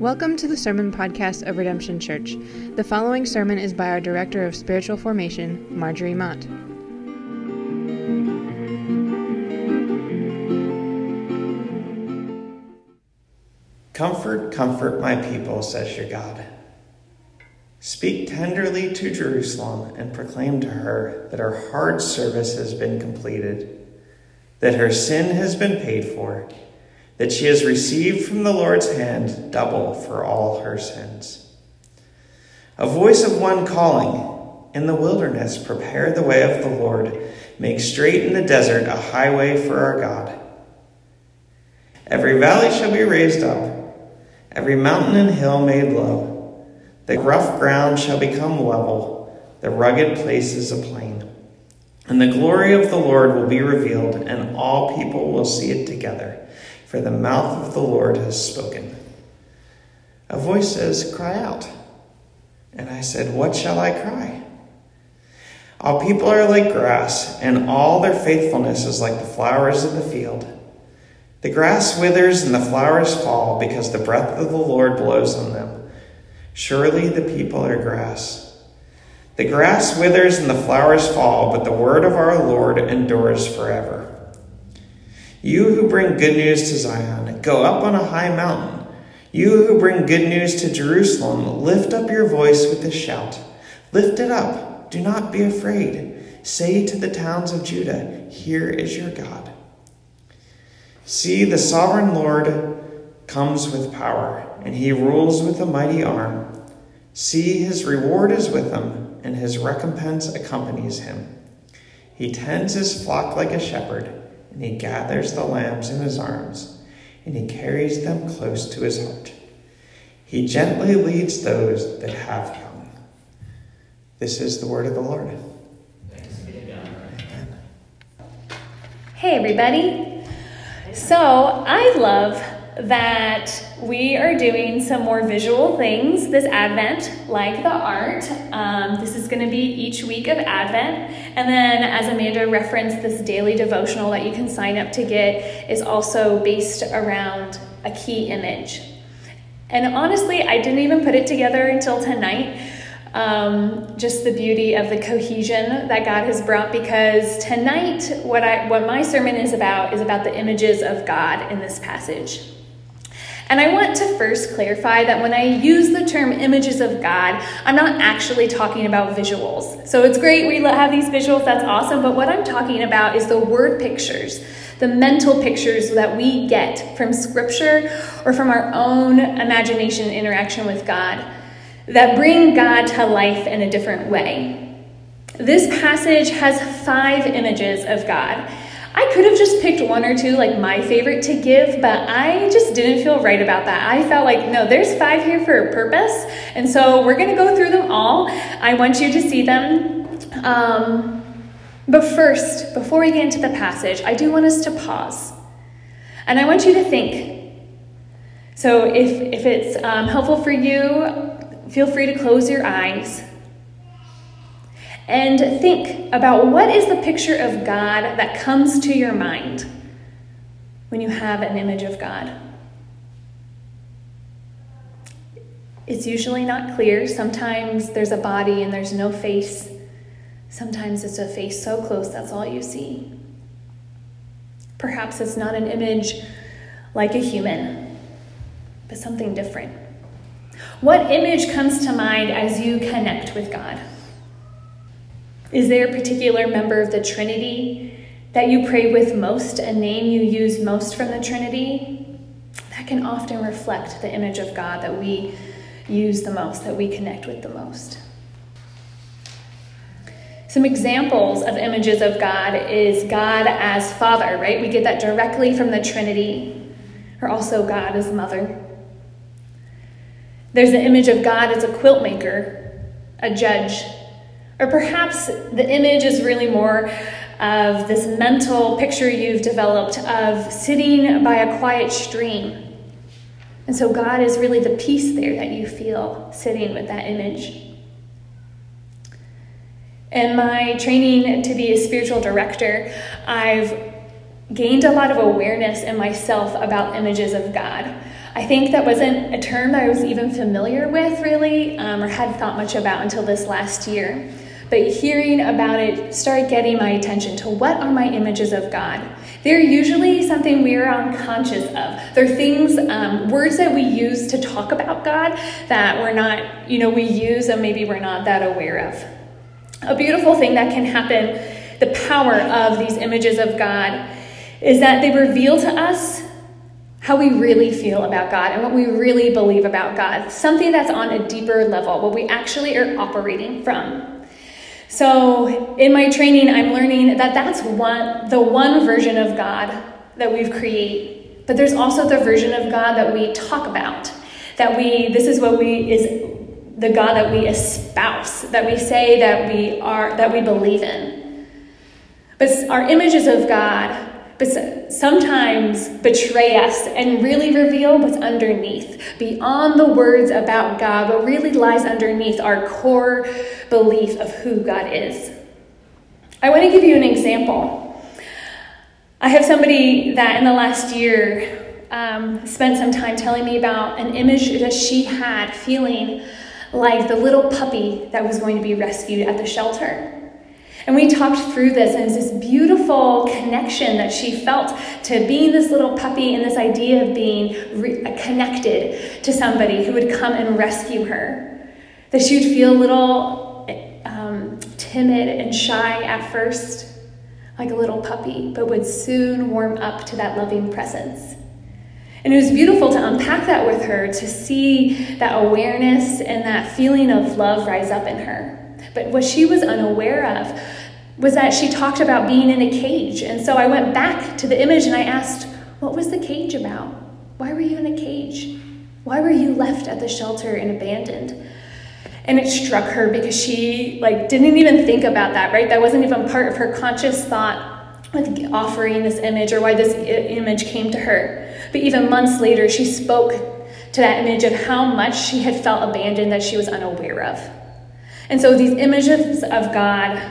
Welcome to the Sermon Podcast of Redemption Church. The following sermon is by our Director of Spiritual Formation, Marjorie Mott. Comfort, comfort my people, says your God. Speak tenderly to Jerusalem and proclaim to her that her hard service has been completed, that her sin has been paid for, that she has received from the Lord's hand double for all her sins. A voice of one calling, in the wilderness prepare the way of the Lord, make straight in the desert a highway for our God. Every valley shall be raised up, every mountain and hill made low. The rough ground shall become level, the rugged places a plain. And the glory of the Lord will be revealed, and all people will see it together, for the mouth of the Lord has spoken. A voice says, cry out. And I said, what shall I cry? All people are like grass, and all their faithfulness is like the flowers of the field. The grass withers and the flowers fall, because the breath of the Lord blows on them. Surely the people are grass. The grass withers and the flowers fall, but the word of our Lord endures forever. You who bring good news to Zion, go up on a high mountain. You who bring good news to Jerusalem, lift up your voice with a shout. Lift it up. Do not be afraid. Say to the towns of Judah, here is your God. See, the sovereign Lord comes with power, and he rules with a mighty arm. See, his reward is with him, and his recompense accompanies him. He tends his flock like a shepherd, and he gathers the lambs in his arms, and he carries them close to his heart. He gently leads those that have come. This is the word of the Lord. Thanks be to God. Amen. Hey, everybody. So, I love that we are doing some more visual things this Advent, like the art. This is going to be each week of Advent. And then, as Amanda referenced, this daily devotional that you can sign up to get is also based around a key image. And honestly, I didn't even put it together until tonight. Just the beauty of the cohesion that God has brought, because tonight what my sermon is about the images of God in this passage. And I want to first clarify that when I use the term images of God, I'm not actually talking about visuals. So it's great we have these visuals, that's awesome, but what I'm talking about is the word pictures, the mental pictures that we get from Scripture or from our own imagination interaction with God that bring God to life in a different way. This passage has 5 images of God. I could have just picked one or two, like my favorite to give, but I just didn't feel right about that. I felt like, no, there's 5 here for a purpose, and so we're going to go through them all. I want you to see them. But first, before we get into the passage, I do want us to pause. And I want you to think. So if it's helpful for you, feel free to close your eyes and think about what is the picture of God that comes to your mind when you have an image of God. It's usually not clear. Sometimes there's a body and there's no face. Sometimes it's a face so close that's all you see. Perhaps it's not an image like a human, but something different. What image comes to mind as you connect with God? Is there a particular member of the Trinity that you pray with most, a name you use most from the Trinity? That can often reflect the image of God that we use the most, that we connect with the most. Some examples of images of God is God as Father, right? We get that directly from the Trinity, or also God as Mother. There's the image of God as a quilt maker, a judge, or perhaps the image is really more of this mental picture you've developed of sitting by a quiet stream. And so God is really the peace there that you feel sitting with that image. In my training to be a spiritual director, I've gained a lot of awareness in myself about images of God. I think that wasn't a term I was even familiar with really, or had thought much about until this last year. But hearing about it started getting my attention to what are my images of God. They're usually something we are unconscious of. They're things, words that we use to talk about God that we're not, we use and maybe we're not that aware of. A beautiful thing that can happen, the power of these images of God, is that they reveal to us how we really feel about God and what we really believe about God, something that's on a deeper level, what we actually are operating from. So in my training, I'm learning that that's the one version of God that we've created, but there's also the version of God that we talk about, is the God that we espouse, that we say that we believe in. But our images of God sometimes betray us and really reveal what's underneath, beyond the words about God, but really lies underneath our core belief of who God is. I want to give you an example. I have somebody that in the last year spent some time telling me about an image that she had, feeling like the little puppy that was going to be rescued at the shelter. And we talked through this, and it was this beautiful connection that she felt to being this little puppy and this idea of being connected to somebody who would come and rescue her. That she would feel a little timid and shy at first, like a little puppy, but would soon warm up to that loving presence. And it was beautiful to unpack that with her, to see that awareness and that feeling of love rise up in her. But what she was unaware of was that she talked about being in a cage. And so I went back to the image and I asked, what was the cage about? Why were you in a cage? Why were you left at the shelter and abandoned? And it struck her because she didn't even think about that, right? That wasn't even part of her conscious thought with offering this image or why this image came to her. But even months later, she spoke to that image of how much she had felt abandoned that she was unaware of. And so these images of God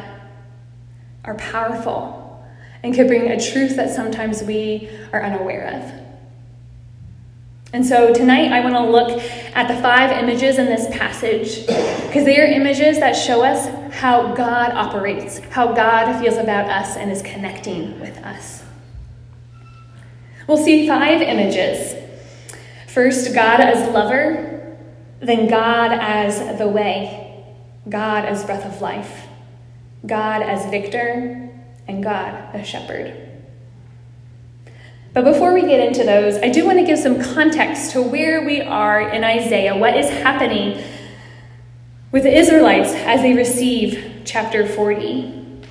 are powerful and can bring a truth that sometimes we are unaware of. And so tonight I want to look at the 5 images in this passage, because they are images that show us how God operates, how God feels about us and is connecting with us. We'll see 5 images. First, God as lover, then God as the way, God as breath of life, God as victor, and God as shepherd. But before we get into those, I do want to give some context to where we are in Isaiah, what is happening with the Israelites as they receive chapter 40.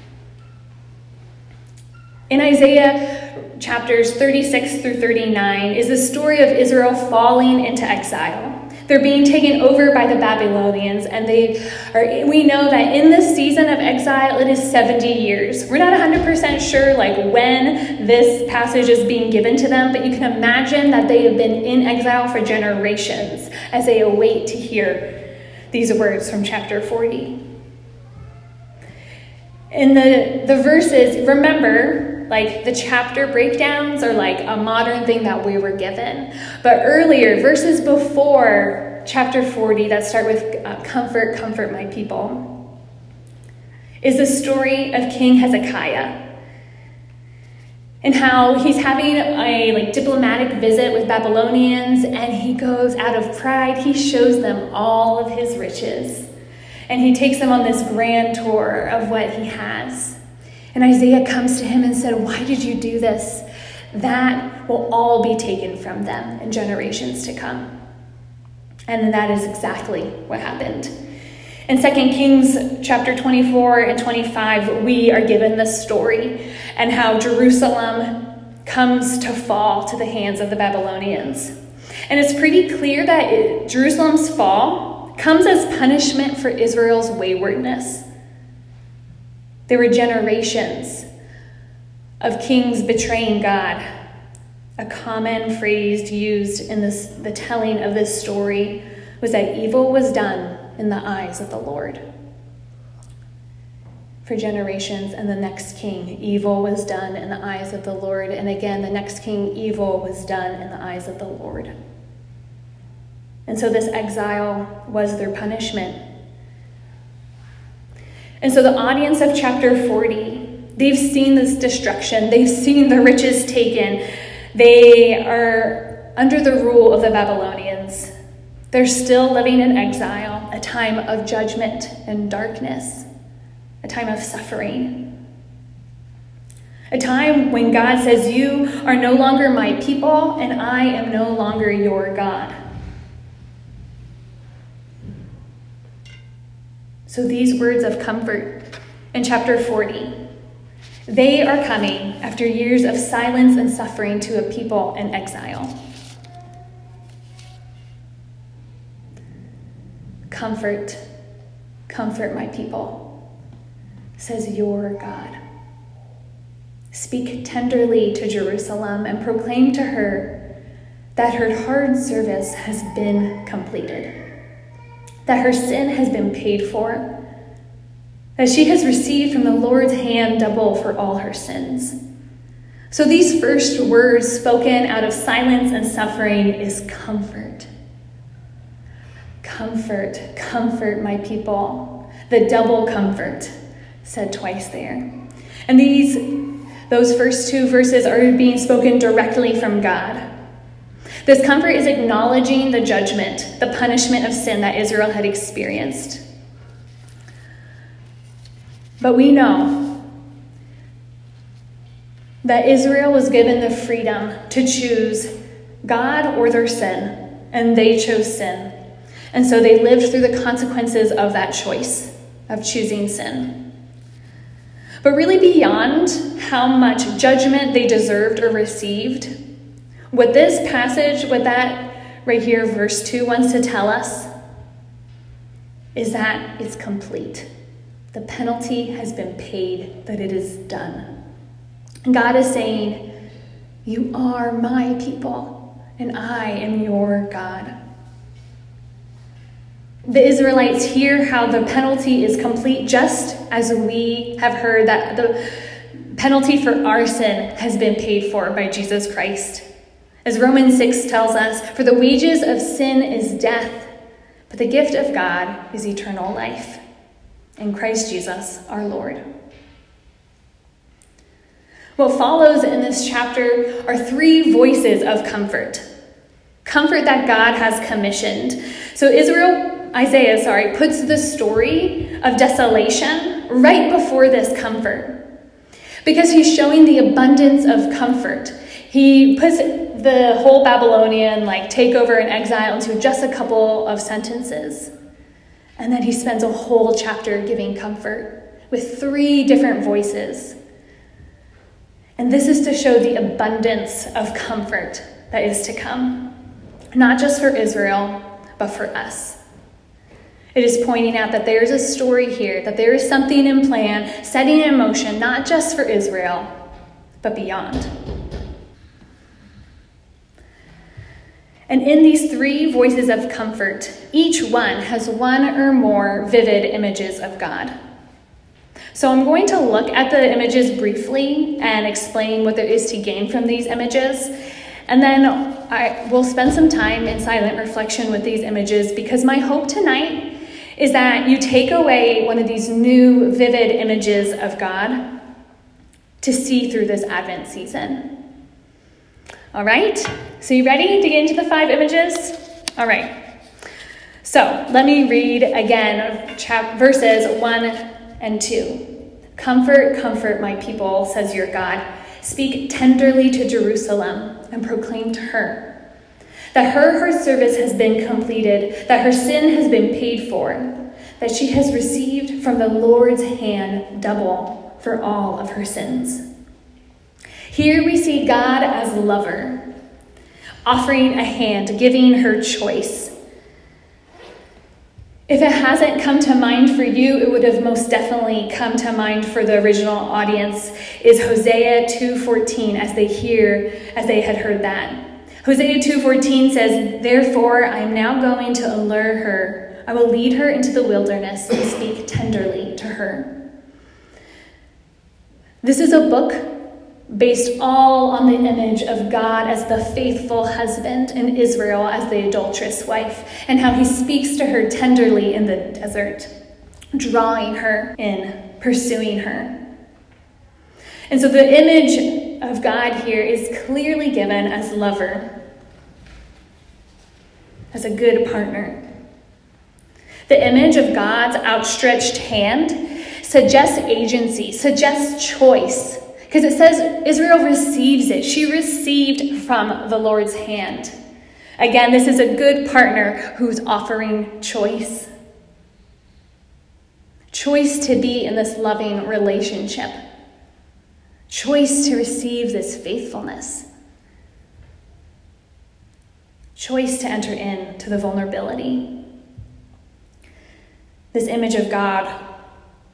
In Isaiah chapters 36 through 39 is the story of Israel falling into exile. They're being taken over by the Babylonians, and we know that in this season of exile, it is 70 years. We're not 100% sure when this passage is being given to them, but you can imagine that they have been in exile for generations as they await to hear these words from chapter 40. In the verses, remember, the chapter breakdowns are a modern thing that we were given. But earlier, verses before chapter 40 that start with comfort my people, is the story of King Hezekiah and how he's having a diplomatic visit with Babylonians, and he goes out of pride. He shows them all of his riches, and he takes them on this grand tour of what he has. And Isaiah comes to him and said, why did you do this? That will all be taken from them in generations to come. And that is exactly what happened. In 2 Kings chapter 24 and 25, we are given this story and how Jerusalem comes to fall to the hands of the Babylonians. And it's pretty clear that Jerusalem's fall comes as punishment for Israel's waywardness. There were generations of kings betraying God, a common phrase used in the telling of this story was that evil was done in the eyes of the Lord. for generations, and the next king, evil was done in the eyes of the Lord. And again, the next king, evil was done in the eyes of the Lord. And so this exile was their punishment. And so the audience of chapter 40, they've seen this destruction. They've seen the riches taken. They are under the rule of the Babylonians. They're still living in exile, a time of judgment and darkness, a time of suffering, a time when God says, "You are no longer my people, and I am no longer your God." So these words of comfort in chapter 40, they are coming after years of silence and suffering to a people in exile. Comfort, comfort my people, says your God. Speak tenderly to Jerusalem and proclaim to her that her hard service has been completed, that her sin has been paid for, that she has received from the Lord's hand double for all her sins. So these first words spoken out of silence and suffering is comfort. Comfort, comfort my people. The double comfort said twice there. And those first two verses are being spoken directly from God. This comfort is acknowledging the judgment, the punishment of sin that Israel had experienced. But we know that Israel was given the freedom to choose God or their sin, and they chose sin. And so they lived through the consequences of that choice, of choosing sin. But really beyond how much judgment they deserved or received, what this passage, what that right here, verse 2 wants to tell us, is that it's complete. The penalty has been paid, that it is done. And God is saying, "You are my people, and I am your God." The Israelites hear how the penalty is complete, just as we have heard that the penalty for our sin has been paid for by Jesus Christ. As Romans 6 tells us, "For the wages of sin is death, but the gift of God is eternal life in Christ Jesus our Lord." What follows in this chapter are three voices of comfort. Comfort that God has commissioned. So Isaiah puts the story of desolation right before this comfort, because he's showing the abundance of comfort. He puts the whole Babylonian takeover and exile into just a couple of sentences. And then he spends a whole chapter giving comfort with three different voices. And this is to show the abundance of comfort that is to come, not just for Israel, but for us. It is pointing out that there is a story here, that there is something in plan, setting in motion, not just for Israel, but beyond. And in these three voices of comfort, each one has one or more vivid images of God. So I'm going to look at the images briefly and explain what there is to gain from these images. And then I will spend some time in silent reflection with these images, because my hope tonight is that you take away one of these new vivid images of God to see through this Advent season. All right, so you ready to get into the five images? All right, so let me read again verses 1 and 2. "Comfort, comfort my people, says your God. Speak tenderly to Jerusalem and proclaim to her that her hard service has been completed, that her sin has been paid for, that she has received from the Lord's hand double for all of her sins." Here we see God as lover, offering a hand, giving her choice. If it hasn't come to mind for you, it would have most definitely come to mind for the original audience, is Hosea 2:14, as they had heard that. Hosea 2:14 says, "Therefore I am now going to allure her. I will lead her into the wilderness and speak tenderly to her." This is a book based all on the image of God as the faithful husband and Israel as the adulterous wife, and how he speaks to her tenderly in the desert, drawing her in, pursuing her. And so the image of God here is clearly given as lover, as a good partner. The image of God's outstretched hand suggests agency, suggests choice, because it says Israel receives it. She received from the Lord's hand. Again, this is a good partner who's offering choice. Choice to be in this loving relationship. Choice to receive this faithfulness. Choice to enter into the vulnerability. This image of God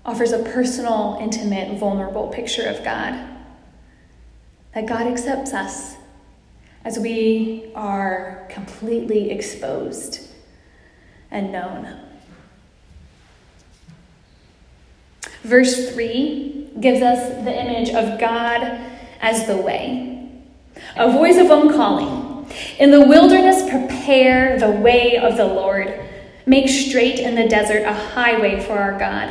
offers a personal, intimate, vulnerable picture of God. That God accepts us as we are completely exposed and known. Verse 3 gives us the image of God as the way. A voice of one calling, "In the wilderness prepare the way of the Lord. Make straight in the desert a highway for our God.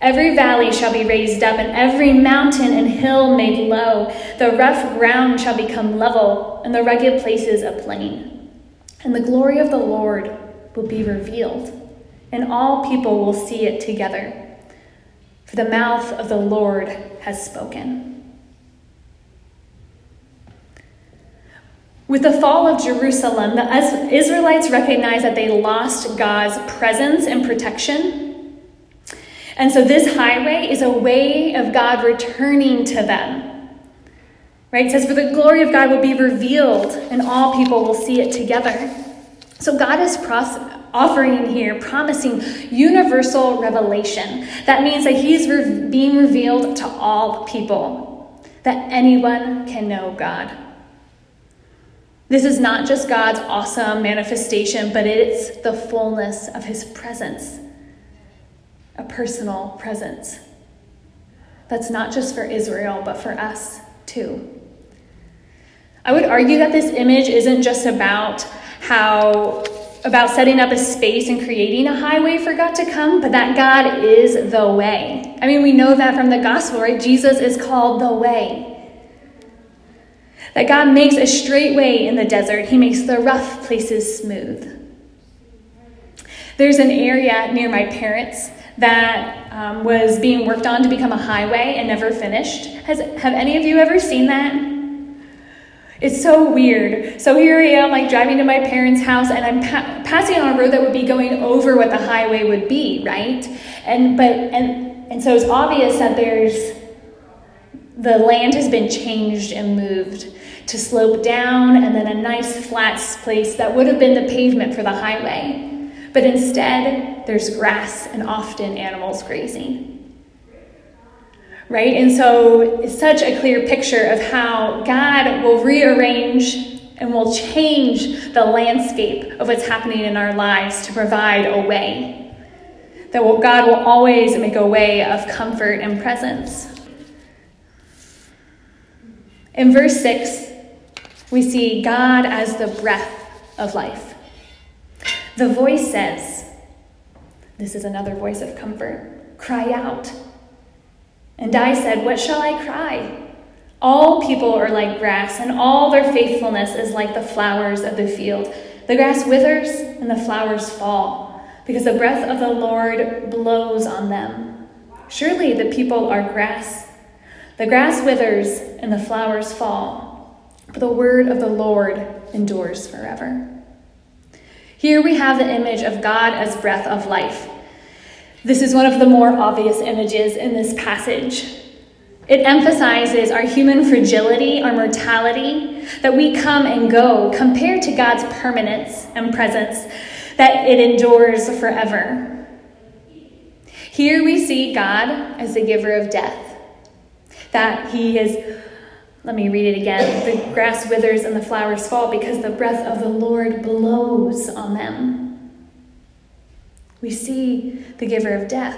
Every valley shall be raised up, and every mountain and hill made low. The rough ground shall become level, and the rugged places a plain. And the glory of the Lord will be revealed, and all people will see it together. For the mouth of the Lord has spoken." With the fall of Jerusalem, the Israelites recognized that they lost God's presence and protection. And so this highway is a way of God returning to them. Right? It says, "For the glory of God will be revealed, and all people will see it together." So God is offering here, promising universal revelation. That means that he's being revealed to all people, that anyone can know God. This is not just God's awesome manifestation, but it's the fullness of his presence. A personal presence. That's not just for Israel, but for us too. I would argue that this image isn't just about setting up a space and creating a highway for God to come, but that God is the way. I mean, we know that from the gospel, right? Jesus is called the way. That God makes a straight way in the desert. He makes the rough places smooth. There's an area near my parents that was being worked on to become a highway and never finished. Have any of you ever seen that? It's so weird. So here I am, like, driving to my parents' house, and I'm passing on a road that would be going over what the highway would be, right? And so it's obvious that the land has been changed and moved to slope down, and then a nice flat place that would have been the pavement for the highway. But instead, there's grass and often animals grazing. Right? And so it's such a clear picture of how God will rearrange and will change the landscape of what's happening in our lives to provide a way. That God will always make a way of comfort and presence. In verse 6, we see God as the breath of life. The voice says, this is another voice of comfort, "Cry out." And I said, "What shall I cry? All people are like grass, and all their faithfulness is like the flowers of the field. The grass withers and the flowers fall, because the breath of the Lord blows on them. Surely the people are grass. The grass withers and the flowers fall, but the word of the Lord endures forever." Here we have the image of God as breath of life. This is one of the more obvious images in this passage. It emphasizes our human fragility, our mortality, that we come and go compared to God's permanence and presence, that it endures forever. Here we see God as the giver of death, that he is, let me read it again. "The grass withers and the flowers fall because the breath of the Lord blows on them." We see the giver of death.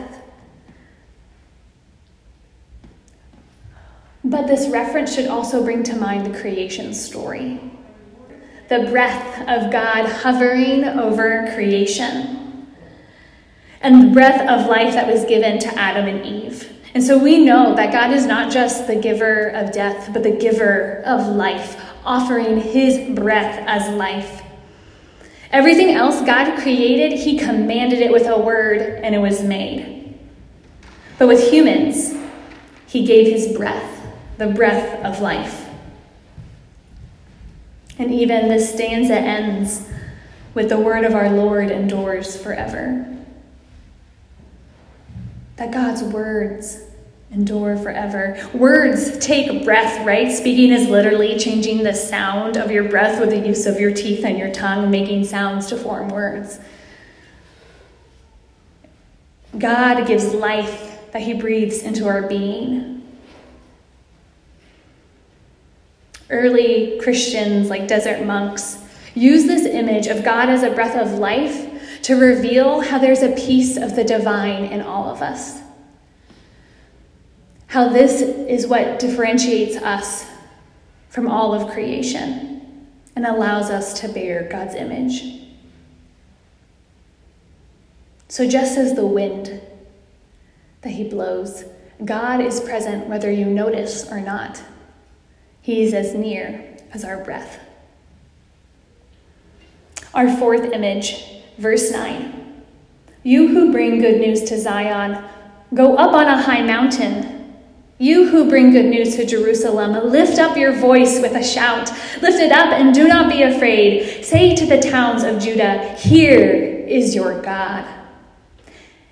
But this reference should also bring to mind the creation story. The breath of God hovering over creation. And the breath of life that was given to Adam and Eve. And so we know that God is not just the giver of death, but the giver of life, offering his breath as life. Everything else God created, he commanded it with a word, and it was made. But with humans, he gave his breath, the breath of life. And even this stanza ends with the word of our Lord endures forever. That God's words endure forever. Words take breath, right? Speaking is literally changing the sound of your breath with the use of your teeth and your tongue, making sounds to form words. God gives life that he breathes into our being. Early Christians, like desert monks, use this image of God as a breath of life to reveal how there's a piece of the divine in all of us. How this is what differentiates us from all of creation and allows us to bear God's image. So just as the wind that he blows, God is present whether you notice or not. He's as near as our breath. Our fourth image, verse 9. You who bring good news to Zion, go up on a high mountain. You who bring good news to Jerusalem, lift up your voice with a shout. Lift it up and do not be afraid. Say to the towns of Judah, here is your God.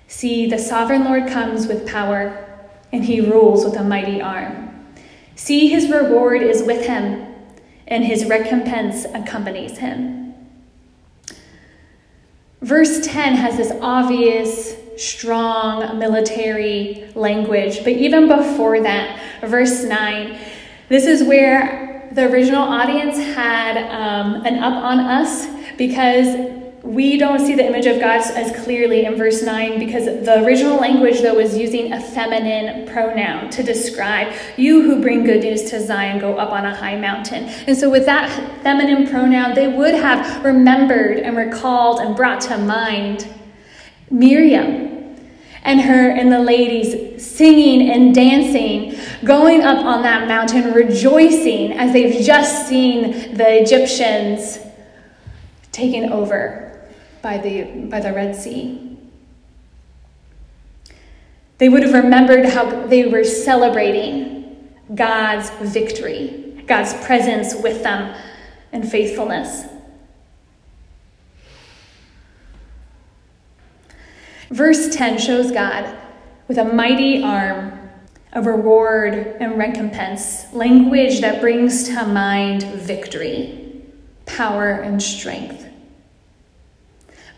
See, the sovereign Lord comes with power, and he rules with a mighty arm. See, his reward is with him, and his recompense accompanies him. Verse 10 has this obvious, strong military language, but even before that, verse 9, this is where the original audience had an up on us, because we don't see the image of God as clearly in verse 9 because the original language, though, was using a feminine pronoun to describe you who bring good news to Zion, go up on a high mountain. And so with that feminine pronoun, they would have remembered and recalled and brought to mind Miriam and her and the ladies singing and dancing, going up on that mountain, rejoicing as they've just seen the Egyptians taken over by the Red Sea. They would have remembered how they were celebrating God's victory, God's presence with them and faithfulness. Verse 10 shows God with a mighty arm, a reward and recompense, language that brings to mind victory, power and strength.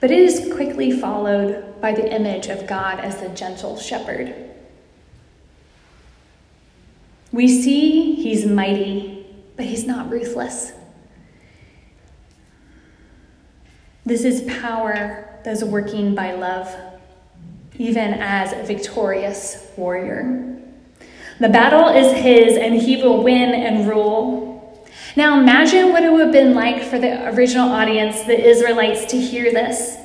But it is quickly followed by the image of God as the gentle shepherd. We see he's mighty, but he's not ruthless. This is power that's working by love, even as a victorious warrior. The battle is his, and he will win and rule. Now imagine what it would have been like for the original audience, the Israelites, to hear this.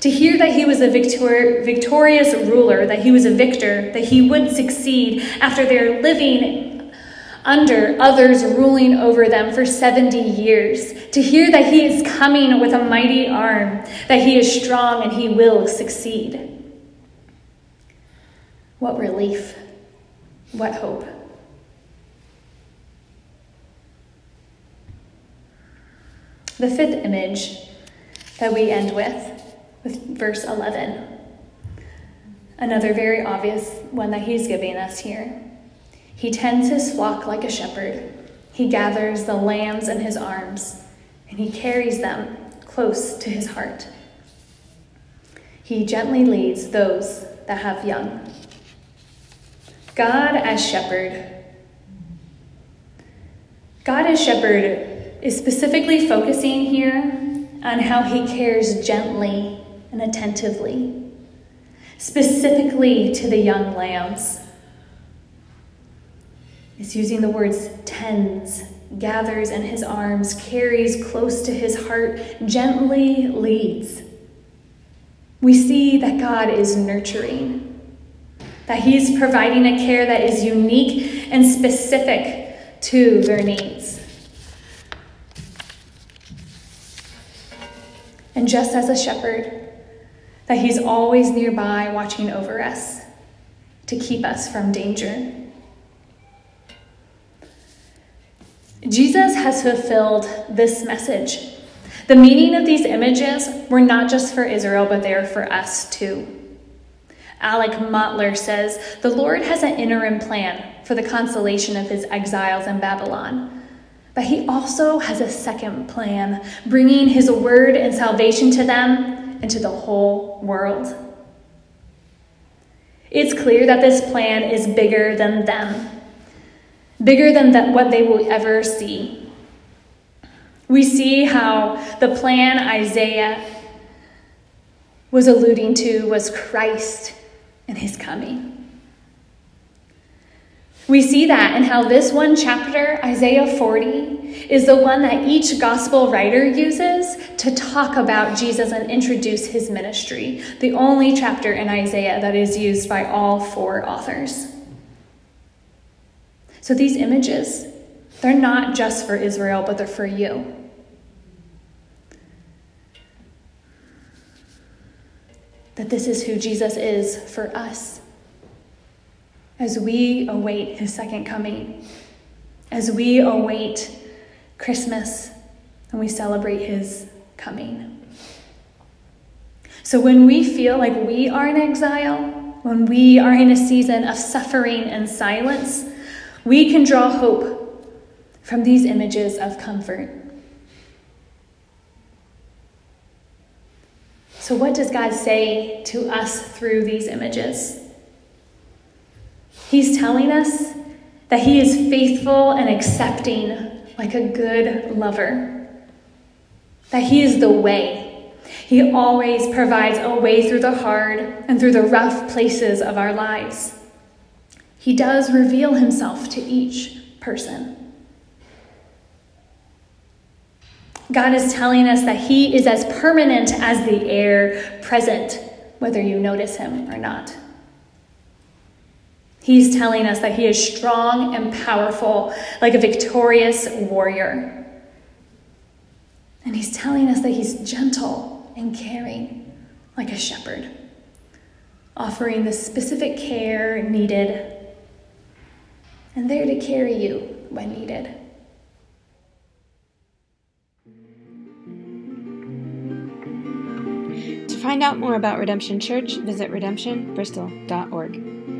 To hear that he was a victorious ruler, that he was a victor, that he would succeed after they're living under others ruling over them for 70 years. To hear that he is coming with a mighty arm, that he is strong and he will succeed. What relief. What hope. The fifth image that we end with verse 11. Another very obvious one that he's giving us here. He tends his flock like a shepherd. He gathers the lambs in his arms, and he carries them close to his heart. He gently leads those that have young. God as shepherd. God as shepherd is specifically focusing here on how he cares gently and attentively, specifically to the young lambs. It's using the words tends, gathers in his arms, carries close to his heart, gently leads. We see that God is nurturing, that he's providing a care that is unique and specific to their needs. And just as a shepherd, that he's always nearby watching over us to keep us from danger. Jesus has fulfilled this message. The meaning of these images were not just for Israel, but they are for us too. Alec Motler says, the Lord has an interim plan for the consolation of his exiles in Babylon, but he also has a second plan, bringing his word and salvation to them and to the whole world. It's clear that this plan is bigger than them, bigger than that what they will ever see. We see how the plan Isaiah was alluding to was Christ and his coming. We see that in how this one chapter, Isaiah 40, is the one that each gospel writer uses to talk about Jesus and introduce his ministry, the only chapter in Isaiah that is used by all four authors. So these images, they're not just for Israel, but they're for you. That this is who Jesus is for us as we await his second coming, as we await Christmas and we celebrate his coming. So when we feel like we are in exile, when we are in a season of suffering and silence, we can draw hope from these images of comfort. So what does God say to us through these images? He's telling us that he is faithful and accepting like a good lover, that he is the way. He always provides a way through the hard and through the rough places of our lives. He does reveal himself to each person. God is telling us that he is as permanent as the air present, whether you notice him or not. He's telling us that he is strong and powerful, like a victorious warrior. And he's telling us that he's gentle and caring, like a shepherd, offering the specific care needed and there to carry you when needed. To find out more about Redemption Church, visit redemptionbristol.org.